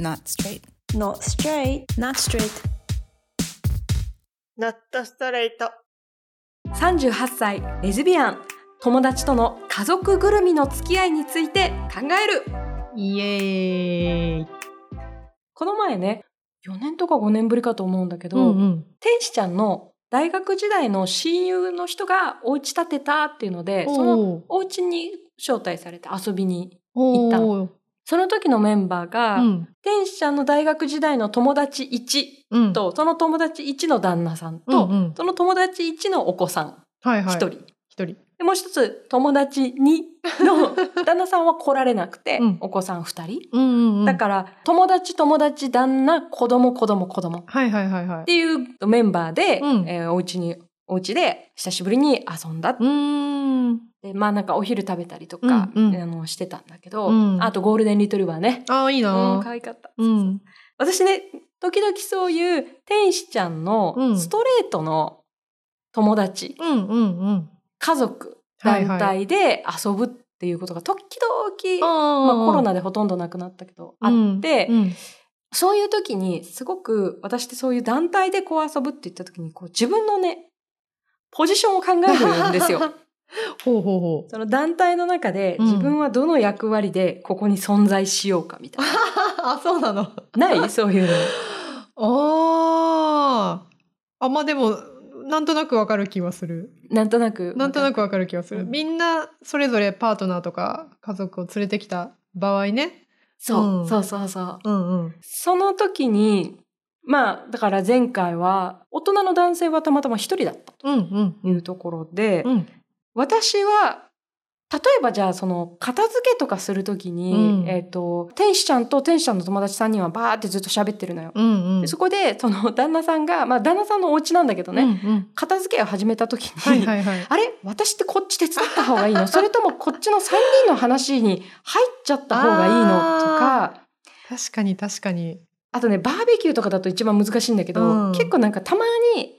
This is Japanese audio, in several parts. Not straight. Not straight. Not straight. Not straight. 38歳レズビアン、友達との家族ぐるみの付き合いについて考える。イエーイ。この前ね、4年とか5年ぶりかと思うんだけど、天使ちゃんの大学時代の親友の人がお家建てたっていうので、そのお家に招待されて遊びに行ったの。その時のメンバーが、天使ちゃんの大学時代の友達1と、その友達1の旦那さんと、その友達1のお子さん1人、でもう一つ友達2の旦那さんは来られなくて、お子さん2人、だから友達旦那子供っていうメンバーで、お家で久しぶりに遊んだ。で、まあなんかお昼食べたりとか、してたんだけど、あとゴールデンリトリバーね。ああ、いいな。可愛かった。私ね、時々そういう天使ちゃんのストレートの友達、家族、団体で遊ぶっていうことが時々、まあコロナでほとんどなくなったけど、あって、そういう時にすごく私ってそういう団体でこう遊ぶって言った時に、こう自分のね、ポジションを考えるんですよ。その団体の中で自分はどの役割でここに存在しようかみたいな。あ、そうなの。ないそういうの。あ、まあでもなんとなくわかる気はする。なんとなくわかる気はする。みんなそれぞれパートナーとか家族を連れてきた場合ね。そう。その時に。まあだから前回は大人の男性はたまたま一人だったというところで、私は例えばじゃあその片付けとかするときに、天使ちゃんと天使ちゃんの友達3人はバーってずっと喋ってるのよ。でそこでその旦那さんが、まあ旦那さんのお家なんだけどね、片付けを始めたときに、あれ私ってこっち手伝った方がいいのそれともこっちの3人の話に入っちゃった方がいいのとか。確かに。あとね、バーベキューとかだと一番難しいんだけど、結構なんかたまに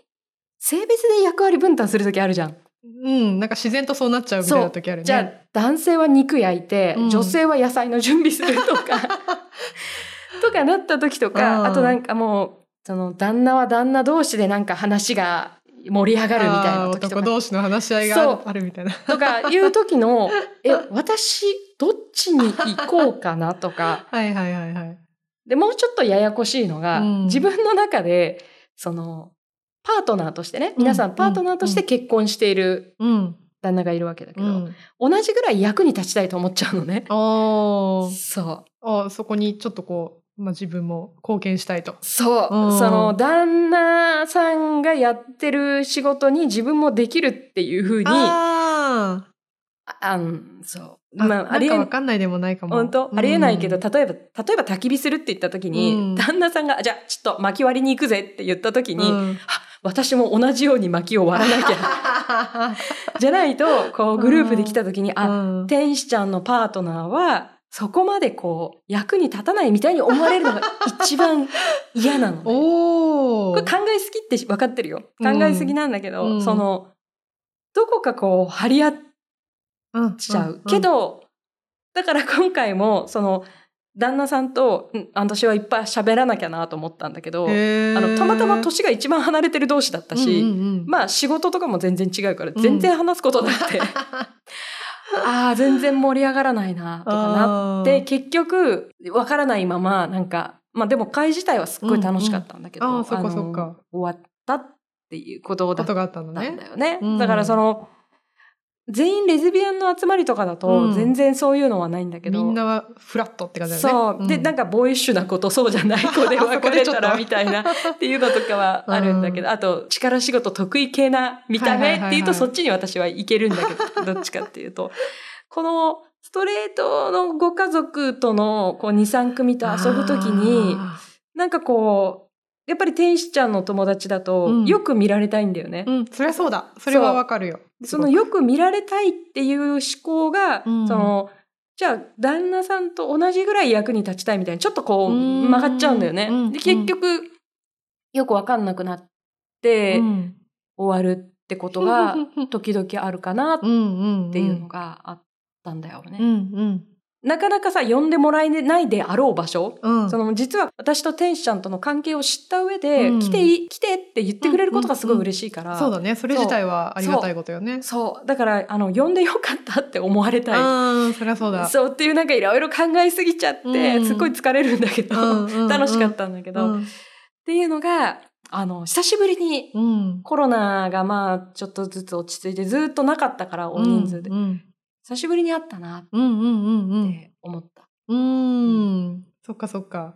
性別で役割分担するときあるじゃん。なんか自然とそうなっちゃうみたいなときあるね。じゃあ男性は肉焼いて、女性は野菜の準備するとかとかなったときとか、あとなんかもうその旦那は旦那同士でなんか話が盛り上がるみたいなときとか、男同士の話し合いがあるみたいなとかいうときの私どっちに行こうかなとかで、もうちょっとややこしいのが、自分の中でそのパートナーとしてね、皆さんパートナーとして結婚している旦那がいるわけだけど、同じぐらい役に立ちたいと思っちゃうのね。そこにちょっとこう、まあ、自分も貢献したいと。その旦那さんがやってる仕事に自分もできるっていうふうに、ありえわかんないでもないかも。本当ありえないけど、例えば焚き火するって言った時に、旦那さんがじゃあちょっと薪き割りに行くぜって言った時に、私も同じように薪を割らなきゃじゃないとこうグループで来た時に、天使ちゃんのパートナーはそこまでこう役に立たないみたいに思われるのが一番嫌なの、ね、これ考えすぎって分かってるよ。考えすぎなんだけど、そのどこかこう張り合ってしちゃうけど、だから今回もその旦那さんと私はいっぱい喋らなきゃなと思ったんだけど、たまたま年が一番離れてる同士だったし、まあ仕事とかも全然違うから全然話すことなくて、全然盛り上がらないなとかなって、結局わからないまま、なんかまあでも会自体はすっごい楽しかったんだけど、終わったっていうことだったんだよね。だからその全員レズビアンの集まりとかだと全然そういうのはないんだけど、みんなはフラットって感じだよね。でなんかボーイッシュな子とそうじゃない子で別れたらみたいなっていうのとかはあるんだけど、あと力仕事得意系な見た目っていうとそっちに私はいけるんだけど、どっちかっていうとこのストレートのご家族との 2,3 組と遊ぶときに、なんかこうやっぱり天使ちゃんの友達だとよく見られたいんだよね。そりゃそうだ。それはわかるよ。そのよく見られたいっていう思考が、そのじゃあ旦那さんと同じぐらい役に立ちたいみたいにちょっとこう曲がっちゃうんだよね。で結局よくわかんなくなって終わるってことが時々あるかなっていうのがあったんだよね。なかなかさ呼んでもらえないであろう場所、うん、その実は私と天使ちゃんとの関係を知った上で、うん、来てって言ってくれることがすごい嬉しいから、うんうんうん、そうだね、それ自体はありがたいことよね。そうだから呼んでよかったって思われたい、うん、そりゃそうだ、そうっていうなんかいろいろ考えすぎちゃって、うん、すっごい疲れるんだけど、うん、楽しかったんだけど、うん、っていうのが久しぶりに、うん、コロナがまあちょっとずつ落ち着いてずっとなかったから大人数で、うんうん、久しぶりに会ったなって思った。そっかそっか。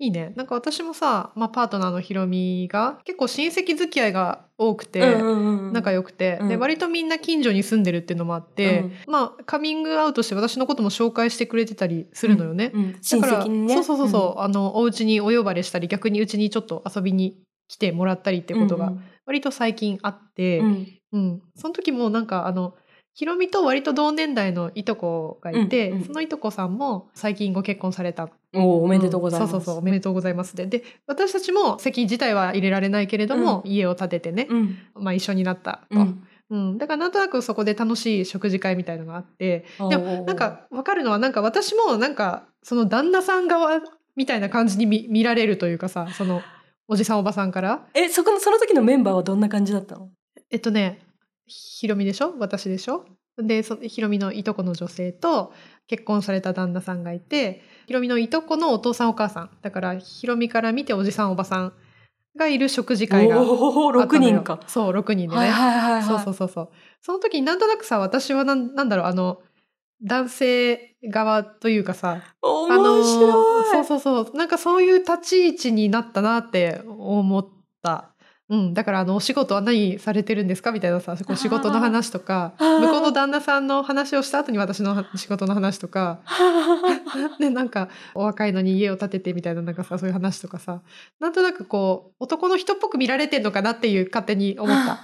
いいね。なんか私もさ、まあ、パートナーのひろみが結構親戚付き合いが多くて、仲良くて、で割とみんな近所に住んでるっていうのもあって、うん、まあカミングアウトして私のことも紹介してくれてたりするのよね。うんうん、だから親戚にね。そうそうそうそう、うん、お家にお呼ばれしたり、逆にうちにちょっと遊びに来てもらったりってことが割と最近あって、うんうん、その時もなんかひろみと割と同年代のいとこがいて、うんうん、そのいとこさんも最近ご結婚された。おめでとうございます。そうそうそう、おめでとうございます。で、私たちも席自体は入れられないけれども、うん、家を建ててね、うん、まあ一緒になったと。うんうん、だからなんとなくそこで楽しい食事会みたいのがあって、でもなんか分かるのはなんか私もなんかその旦那さん側みたいな感じに 見られるというかさ、そのおじさんおばさんから。その時のメンバーはどんな感じだったの？ひろみでしょ、私でしょ、でひろみのいとこの女性と結婚された旦那さんがいて、ひろみのいとこのお父さんお母さんだから、ひろみから見ておじさんおばさんがいる食事会があったのよ。6人か。そう6人でね、はいはいはいはい、そうそうそうそう。その時になんとなくさ、私はなんだろう、男性側というかさ、面白い、そうそうそう、なんかそういう立ち位置になったなって思った。うん、だからお仕事は何されてるんですかみたいなさ、こう仕事の話とか、向こうの旦那さんの話をした後に私の仕事の話とかで、なんかお若いのに家を建ててみたいな、なんかさそういう話とかさ、なんとなくこう男の人っぽく見られてんのかなっていう勝手に思った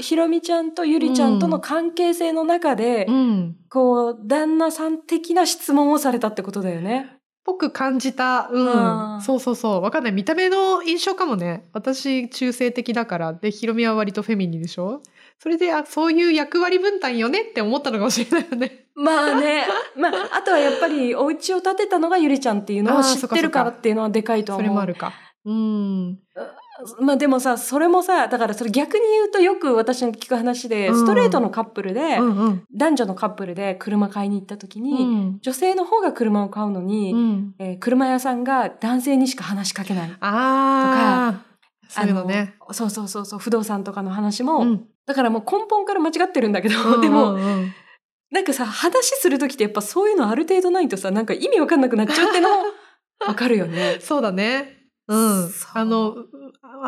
ひろみちゃんとゆりちゃんとの関係性の中で、うん、こう旦那さん的な質問をされたってことだよね。ぽく感じた、うん、うん、そうそうそう、わかんない、見た目の印象かもね。私中性的だから、でひろみは割とフェミニーでしょ、それでそういう役割分担よねって思ったのかもしれないよね。まあね、まああとはやっぱりお家を建てたのがゆりちゃんっていうのを知ってるからっていうのはでかいと思う。それもあるか。うん。まあでもさ、それもさ、だからそれ逆に言うと、よく私の聞く話で、うん、ストレートのカップルで、うんうん、男女のカップルで車買いに行った時に、うん、女性の方が車を買うのに、うん、車屋さんが男性にしか話しかけないとか、そういうのね。そうそうそうそう、不動産とかの話も、うん、だからもう根本から間違ってるんだけど、うんうんうん、でもなんかさ、話する時ってやっぱそういうのある程度ないとさ、なんか意味わかんなくなっちゃうってのわかるよね。そうだね。うん、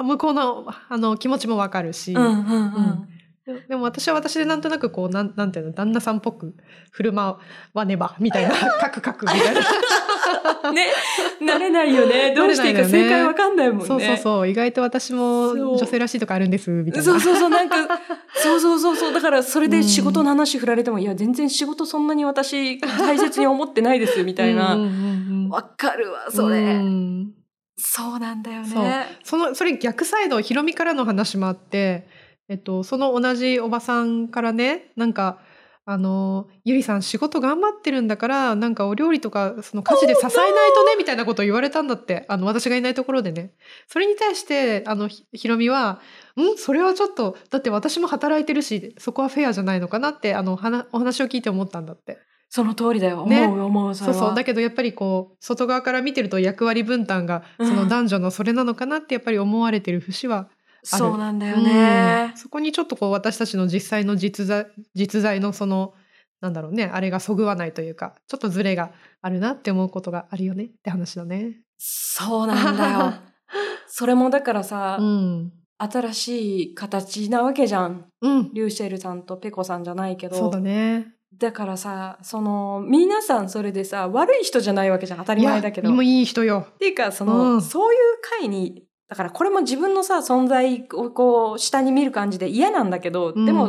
向こうの、気持ちもわかるし、うんうんうんうん、でも私は私でなんとなくこうなんていうの、旦那さんっぽく振る舞わねばみたいなカクみたいなね、慣れないよね、どうしていいか正解わかんないもんね。そうそうそう、意外と私も女性らしいとかあるんですみたいな。そうそうそう、なんかそうそうそうそう、だからそれで仕事の話振られても、いや全然仕事そんなに私大切に思ってないですみたいな。うんうんうん、わかるわそれ。うんそうなんだよね。それ逆サイド、ひろみからの話もあって、その同じおばさんからね、なんかゆりさん仕事頑張ってるんだから、なんかお料理とかその家事で支えないとねみたいなことを言われたんだって、私がいないところでね。それに対してひろみはそれはちょっとだって私も働いてるし、そこはフェアじゃないのかなってお話を聞いて思ったんだって。その通りだよ、ね、思うそれは。そうそう、だけどやっぱりこう外側から見てると役割分担がその男女のそれなのかなってやっぱり思われてる節はある。そうなんだよね、うん、そこにちょっとこう私たちの実際の実在のそのなんだろうね、あれがそぐわないというか、ちょっとズレがあるなって思うことがあるよねって話だね。そうなんだよそれもだからさ、うん、新しい形なわけじゃん、うん、リューシェルさんとペコさんじゃないけど。そうだね。だからさ、皆さんそれでさ、悪い人じゃないわけじゃん、当たり前だけど。いや、もういい人よ。っていうか、うん、そういう会に、だからこれも自分のさ、存在をこう、下に見る感じで嫌なんだけど、でも、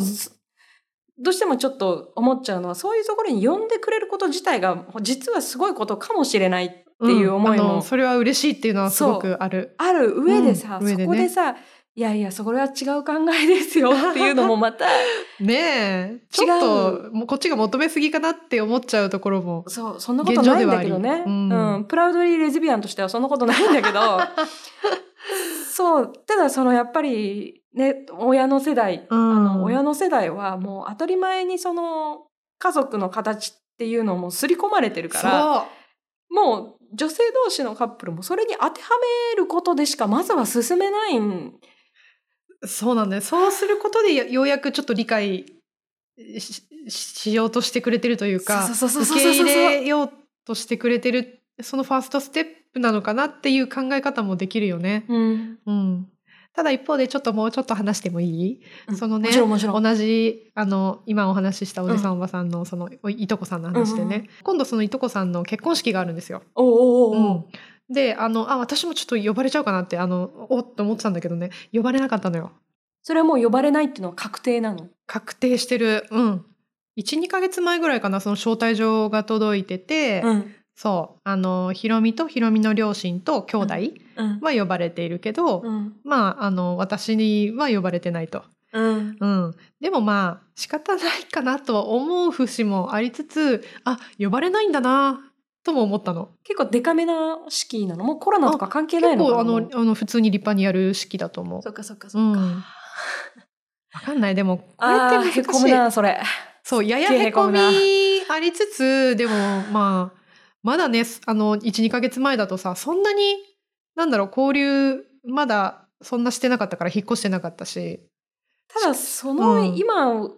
どうしてもちょっと思っちゃうのは、そういうところに呼んでくれること自体が、実はすごいことかもしれないっていう思いも。それは嬉しいっていうのはすごくある。ある上でさ、うん、上でね、そこでさ、いやいやそれは違う考えですよっていうのもまたねえちょっともうこっちが求めすぎかなって思っちゃうところも、そう、そんなことないんだけどね、うんうん、プラウドリーレズビアンとしてはそんなことないんだけどそう、ただそのやっぱりね、親の世代、うん、親の世代はもう当たり前にその家族の形っていうのも刷り込まれてるから、そうもう女性同士のカップルもそれに当てはめることでしかまずは進めないん、そうなんだよ。そうすることでようやくちょっと理解 しようとしてくれてるというか、受け入れようとしてくれてる、そのファーストステップなのかなっていう考え方もできるよね、うんうん、ただ一方でちょっともうちょっと話してもいい、うん、そのね、同じ今お話ししたおじさん、うん、おばさんのそのいとこさんの話でね、うん、今度そのいとこさんの結婚式があるんですよ。おーで私もちょっと呼ばれちゃうかなっておっと思ってたんだけどね、呼ばれなかったのよ。それはもう呼ばれないっていうのは確定なの？確定してる、うん、1,2 ヶ月前ぐらいかな、その招待状が届いてて、うん、そうひろみとひろみの両親と兄弟は呼ばれているけど、うんうん、まあ私には呼ばれてないと、うんうん、でもまあ仕方ないかなとは思う節もありつつ、あ、呼ばれないんだなとも思ったの。結構デカめな式なの？もうコロナとか関係ないのかな？結構普通に立派にやる式だと思う。そっかそっかそっか、うん、分かんない。でもこれって難しい。へこむなそれ。そうややへこみありつつ、でもまあまだね 1,2 ヶ月前だとさ、そんなになんだろう、交流まだそんなしてなかったから、引っ越してなかったし。ただその、うん、今教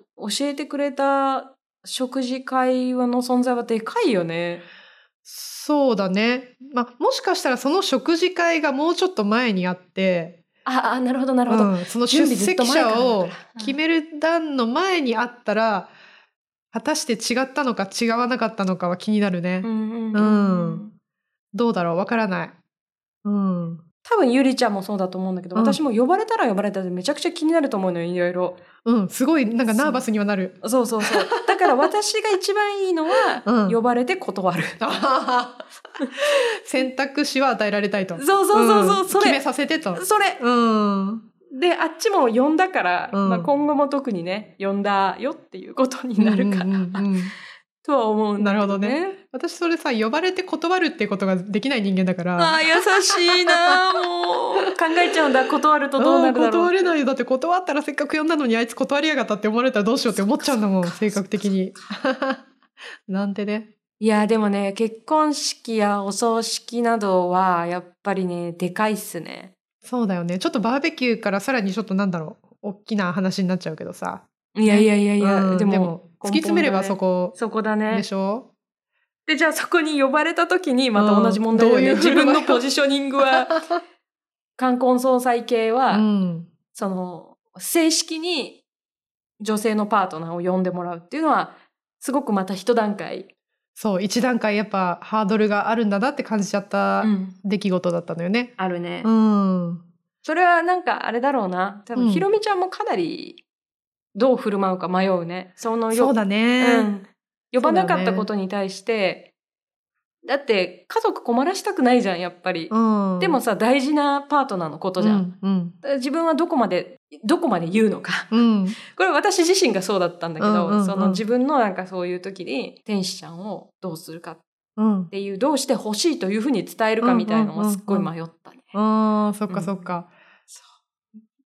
えてくれた食事会の存在はでかいよね。そうだね、まあ、もしかしたらその食事会がもうちょっと前にあって、あ、なるほどなるほど、うん、その出席者を決める段の前にあったら、果たして違ったのか違わなかったのかは気になるね、うんうんうんうん、どうだろう、わからない、うん、多分ゆりちゃんもそうだと思うんだけど、うん、私も呼ばれたら呼ばれたらめちゃくちゃ気になると思うのよ、いろいろ、うん、すごいなんかナーバスにはなる。そうそうそうそうだから私が一番いいのは呼ばれて断る、うん、選択肢は与えられたいと。そうそうそうそう、うん、それ決めさせてと。それ、うん、であっちも呼んだから、うん、まあ、今後も特にね呼んだよっていうことになるから、うんうんうん、とは思うんだけどね。なるほどね。私それさ、呼ばれて断るってことができない人間だから。あ、優しいなもう考えちゃうんだ、断るとどうなるだろう。断れないよ、だって断ったらせっかく呼んだのにあいつ断りやがったって思われたらどうしようって思っちゃうんだもん、性格的になんてね。いやでもね、結婚式やお葬式などはやっぱりねでかいっすね。そうだよね。ちょっとバーベキューからさらにちょっとなんだろう、大きな話になっちゃうけどさ。いやいやいやいや、うん、でも突き詰めればそこだね。でしょ。で、じゃあそこに呼ばれた時にまた同じ問題だよね、うん、自分のポジショニングは冠婚葬祭系は、うん、その正式に女性のパートナーを呼んでもらうっていうのはすごくまた一段階、そう一段階やっぱハードルがあるんだなって感じちゃった出来事だったのよね、うん、あるね、うん、それはなんかあれだろうな、多分ひろみちゃんもかなりどう振る舞うか迷うね、そのそうだね、うん、呼ばなかったことに対して、ね、だって家族困らしたくないじゃんやっぱり、うん、でもさ大事なパートナーのことじゃん、うんうん、自分はどこまで言うのか、うん、これ私自身がそうだったんだけど、うんうんうん、その自分のなんかそういう時に天使ちゃんをどうするかっていう、うん、どうしてほしいというふうに伝えるかみたいなのはすっごい迷ったね、うんうんうん、あ、そっかそっか、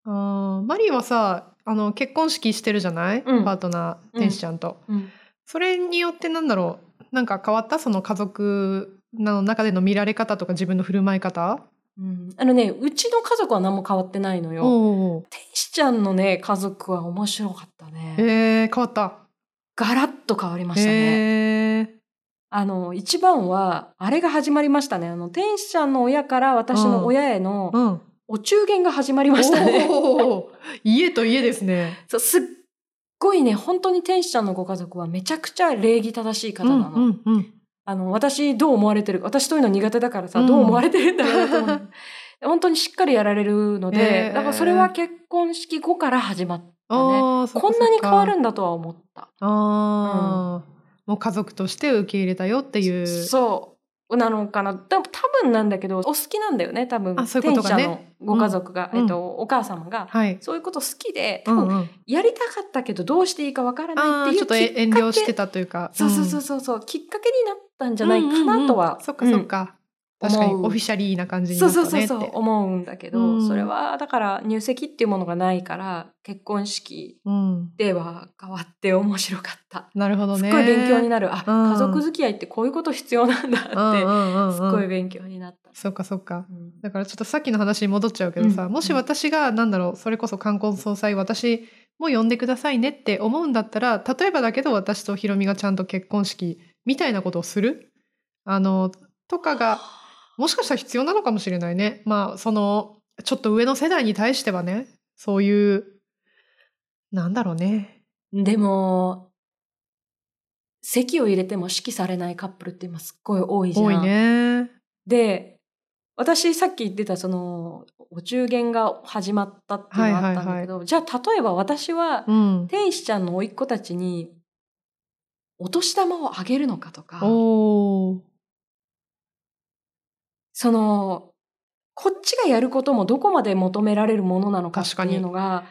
うん、あ、マリーはさ結婚式してるじゃない、うん、パートナー天使ちゃんと、うんうん、それによってなんだろう、なんか変わった、その家族の中での見られ方とか自分の振る舞い方、うん、ね、うちの家族は何も変わってないのよ。天使ちゃんのね家族は面白かったね、変わった、ガラッと変わりましたね、一番はあれが始まりましたね、天使ちゃんの親から私の親への、うん、お中元が始まりましたね家と家ですね。そう、すっすごいね、本当に天使ちゃんのご家族はめちゃくちゃ礼儀正しい方なの、うんうんうん、私どう思われてるか、私というの苦手だからさ、うん、どう思われてるんだろうと思う本当にしっかりやられるので、だからそれは結婚式後から始まったね。こんなに変わるんだとは思った。あ、うん、もう家族として受け入れたよっていう。そなのかな、多分なんだけどお好きなんだよね多分。あ、そういうことがね。天使のご家族が、うん、お母様が、はい、そういうこと好きで多分、うんうん、やりたかったけどどうしていいかわからないっていうきっかけ、ちょっと遠慮してたというか、うん、そうきっかけになったんじゃないかなとは、うんうんうん、そっか、うん、確かにオフィシャリーな感じになったねってそう思うんだけど、うん、それはだから入籍っていうものがないから結婚式では変わって面白かった、うん、なるほどね。すごい勉強になる。あ、うん、家族付き合いってこういうこと必要なんだって、うんうんうんうん、すごい勉強になった。そうか、うん、だからちょっとさっきの話に戻っちゃうけどさ、うん、もし私がそれこそ冠婚葬祭私も呼んでくださいねって思うんだったら、例えばだけど私とひろみがちゃんと結婚式みたいなことをするとかがもしかしたら必要なのかもしれないね。まあそのちょっと上の世代に対してはね、そういうなんだろうね。でも籍を入れても式されないカップルって今すっごい多いじゃん。多いね。で、私さっき言ってたそのお中元が始まったっていうのがあったんだけど、はいはいはい、じゃあ例えば私は、うん、天使ちゃんの甥っ子たちにお年玉をあげるのかとか、そのこっちがやることもどこまで求められるものなのかっていうのが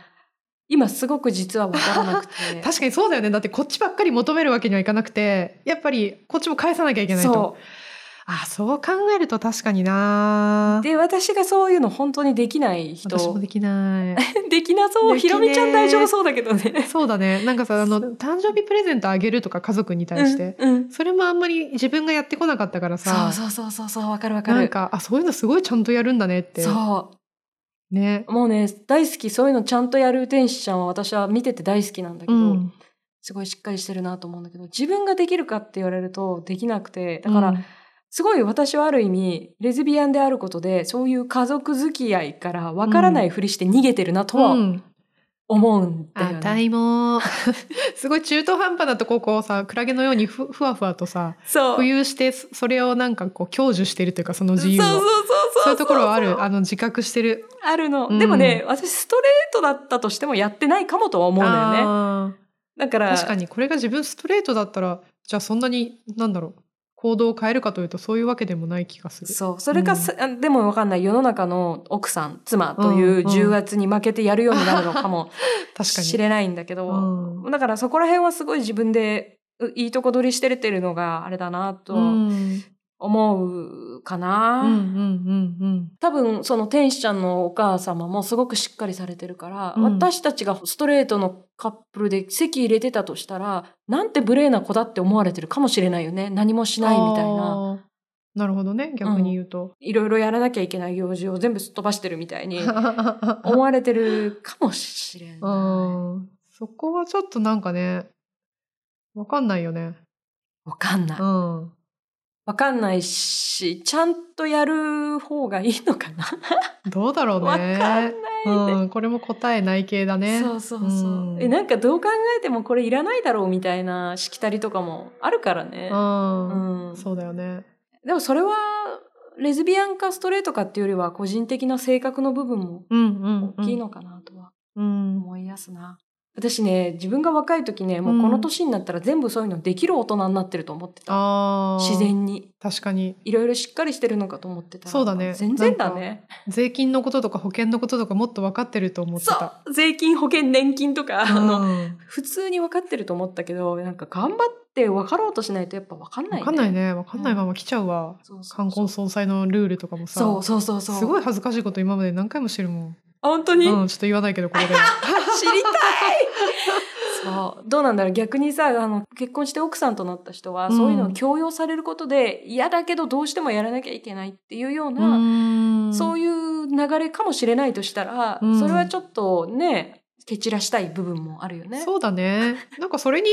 今すごく実は分からなくて確かにそうだよね。だってこっちばっかり求めるわけにはいかなくて、やっぱりこっちも返さなきゃいけないと。そう考えると確かにな。で、私がそういうの本当にできない人。私もできないできなそう。ひろみちゃん大丈夫そうだけどねそうだね。なんかさ誕生日プレゼントあげるとか家族に対して、うんうん、それもあんまり自分がやってこなかったからさ。そうわかる。なんかそういうのすごいちゃんとやるんだねって。そうね。もうね、大好き。そういうのちゃんとやる天使ちゃんは私は見てて大好きなんだけど、うん、すごいしっかりしてるなと思うんだけど、自分ができるかって言われるとできなくて、だから、うんすごい私はある意味レズビアンであることでそういう家族付き合いからわからないふりして逃げてるなとは思うんだよね、うんうん、あたいもすごい中途半端なとこうさクラゲのようにふわふわとさ浮遊して、それをなんかこう享受してるというか、その自由をそういうところはある。自覚してるあるの、うん、でもね、私ストレートだったとしてもやってないかもとは思うんだよね。だから確かにこれが自分ストレートだったら、じゃあそんなに行動を変えるかというとそういうわけでもない気がする。それか、うん、でも分かんない。世の中の奥さん妻という重圧に負けてやるようになるのかもしれないんだけど、うん、だからそこら辺はすごい自分でいいとこ取りしてれてるのがあれだなと思うかな、うんうんうんうん、多分その天使ちゃんのお母様もすごくしっかりされてるから、うん、私たちがストレートのカップルで籍入れてたとしたら、なんて無礼な子だって思われてるかもしれないよね。何もしないみたいな。なるほどね。逆に言うと、いろいろやらなきゃいけない行事を全部すっ飛ばしてるみたいに思われてるかもしれないそこはちょっとなんかね、わかんないよね。わかんない、うん、わかんないし、ちゃんとやる方がいいのかなどうだろうね。わかんない。うん、これも答えない系だね。そう、うん、なんかどう考えてもこれいらないだろうみたいなしきたりとかもあるからね、うんうん、そうだよね。でもそれはレズビアンかストレートかっていうよりは個人的な性格の部分も大きいのかなとは思いやすな、うんうんうん、私ね、自分が若い時ね、もうこの年になったら全部そういうのできる大人になってると思ってた、自然に。確かにいろいろしっかりしてるのかと思ってた。そうだね。全然だね。税金のこととか保険のこととかもっと分かってると思ってた。そう、税金保険年金とか、普通に分かってると思ったけど、なんか頑張って分かろうとしないとやっぱ分かんないね。分かんないまま来ちゃうわ。冠婚葬祭のルールとかもさ、そうすごい恥ずかしいこと今まで何回もしてるもん。本当に、うん、ちょっと言わないけどこれで知りたいそうどうなんだろう。逆にさ、結婚して奥さんとなった人は、うん、そういうのを強要されることで嫌だけどどうしてもやらなきゃいけないっていうような、そういう流れかもしれないとしたら、それはちょっとね、蹴散らしたい部分もあるよね。そうだね。なんかそれに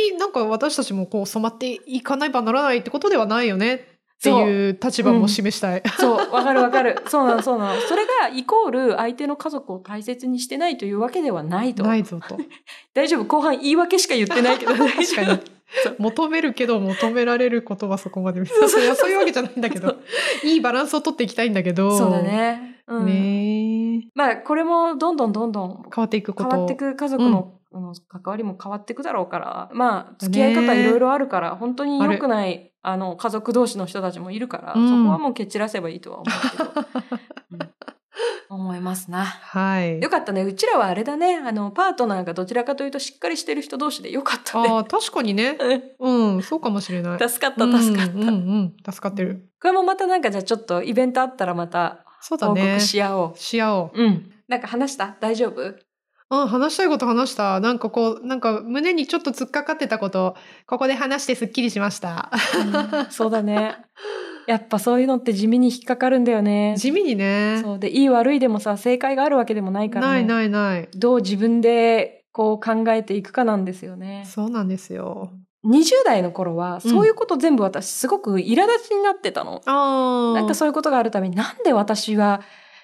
私たちもこう染まっていかないばならないってことではないよねっていう立場も示したい。そう、わかる。そうなの。それがイコール相手の家族を大切にしてないというわけではないと。ないぞと。大丈夫。後半言い訳しか言ってないけど大丈夫。確かに。求めるけど求められることはそこまでそういうわけじゃないんだけどいいバランスを取っていきたいんだけど、そうだね、うん、ね、まあこれもどんどん変わっていくこと、変わっていく家族の、うん、関わりも変わっていくだろうから、まあ付き合い方いろいろあるから、本当に良くない家族同士の人たちもいるから、うん、そこはもう蹴散らせばいいとは思うけど、うん、思いますな。はい。よかったね。うちらはあれだね。パートナーがどちらかというとしっかりしてる人同士でよかったね。ああ、確かにね。うん、そうかもしれない。助かった。うん、うん、助かってる。これもまたなんかじゃあちょっとイベントあったらまた報告し合おう。そうだね、し合おう。うん。なんか話した？大丈夫？うん、話したいこと話した。なんかこう、なんか胸にちょっと突っかかってたこと、ここで話してすっきりしました。うん、そうだね。やっぱそういうのって地味に引っかかるんだよね。地味にね。そうで、いい悪いでもさ、正解があるわけでもないからね。ない。どう自分でこう考えていくかなんですよね。そうなんですよ。20代の頃はそういうこと全部私すごく苛立ちになってたの。うん、なんかそういうことがあるために、なんで私は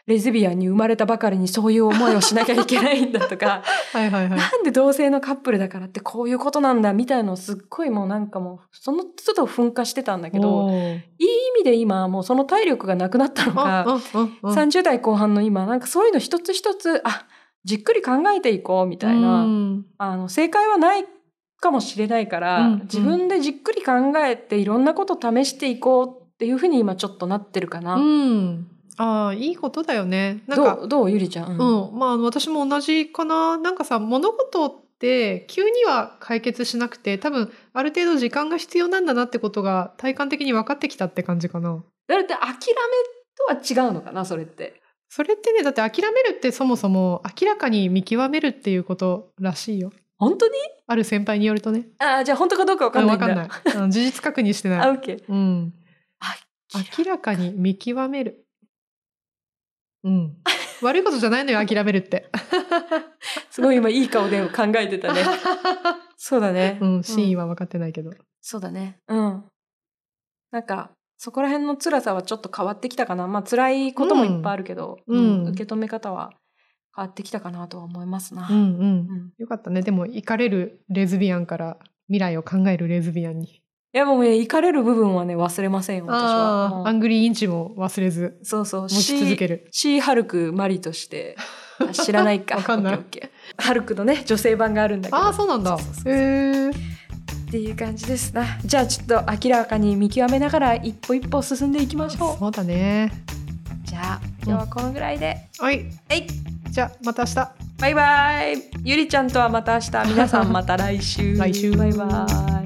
レズビアンに生まれたばかりにそういう思いをしなきゃいけないんだとかはい、なんで同性のカップルだからってこういうことなんだみたいのをすっごいもうなんかもうその都度噴火してたんだけど、いい意味で今もうその体力がなくなったのが30代後半の今、なんかそういうの一つ一つじっくり考えていこうみたいな、正解はないかもしれないから、うんうん、自分でじっくり考えていろんなこと試していこうっていうふうに今ちょっとなってるかな。うんああ、いいことだよね。なんかどうゆりちゃん、うん、まあ私も同じかな。なんかさ、物事って急には解決しなくて、多分ある程度時間が必要なんだなってことが体感的に分かってきたって感じかな。だって諦めとは違うのかな、それって。それってね、だって諦めるってそもそも明らかに見極めるっていうことらしいよ。本当に？ある先輩によるとね。ああ、じゃあ本当かどうか分かんないんだ。分かんない。事実確認してない。あ、オッケー。うん。明らかに見極める。うん、悪いことじゃないのよ諦めるってすごい今いい顔で考えてたねそうだね、うん、真意は分かってないけど、うん、そうだね、うん、なんかそこら辺の辛さはちょっと変わってきたかな。まあ辛いこともいっぱいあるけど、うんうん、受け止め方は変わってきたかなとは思いますな、うんうんうん、よかったね。でもイカれるレズビアンから未来を考えるレズビアンに、いやもうね、イカれる部分はね忘れませんよ私は。アングリーインチも忘れず、そうそう、持ち続ける。シーハルクマリとして知らないか分かんない。ハルクのね女性版があるんだけど。ああ、そうなんだ。そうへえっていう感じですな。じゃあちょっと明らかに見極めながら一歩一歩進んでいきましょう。そうだね。じゃあ今日はこのぐらいで、うん、はい、じゃあまた明日。バイバイ。ゆりちゃんとはまた明日。皆さんまた来週。来週。バイバイ。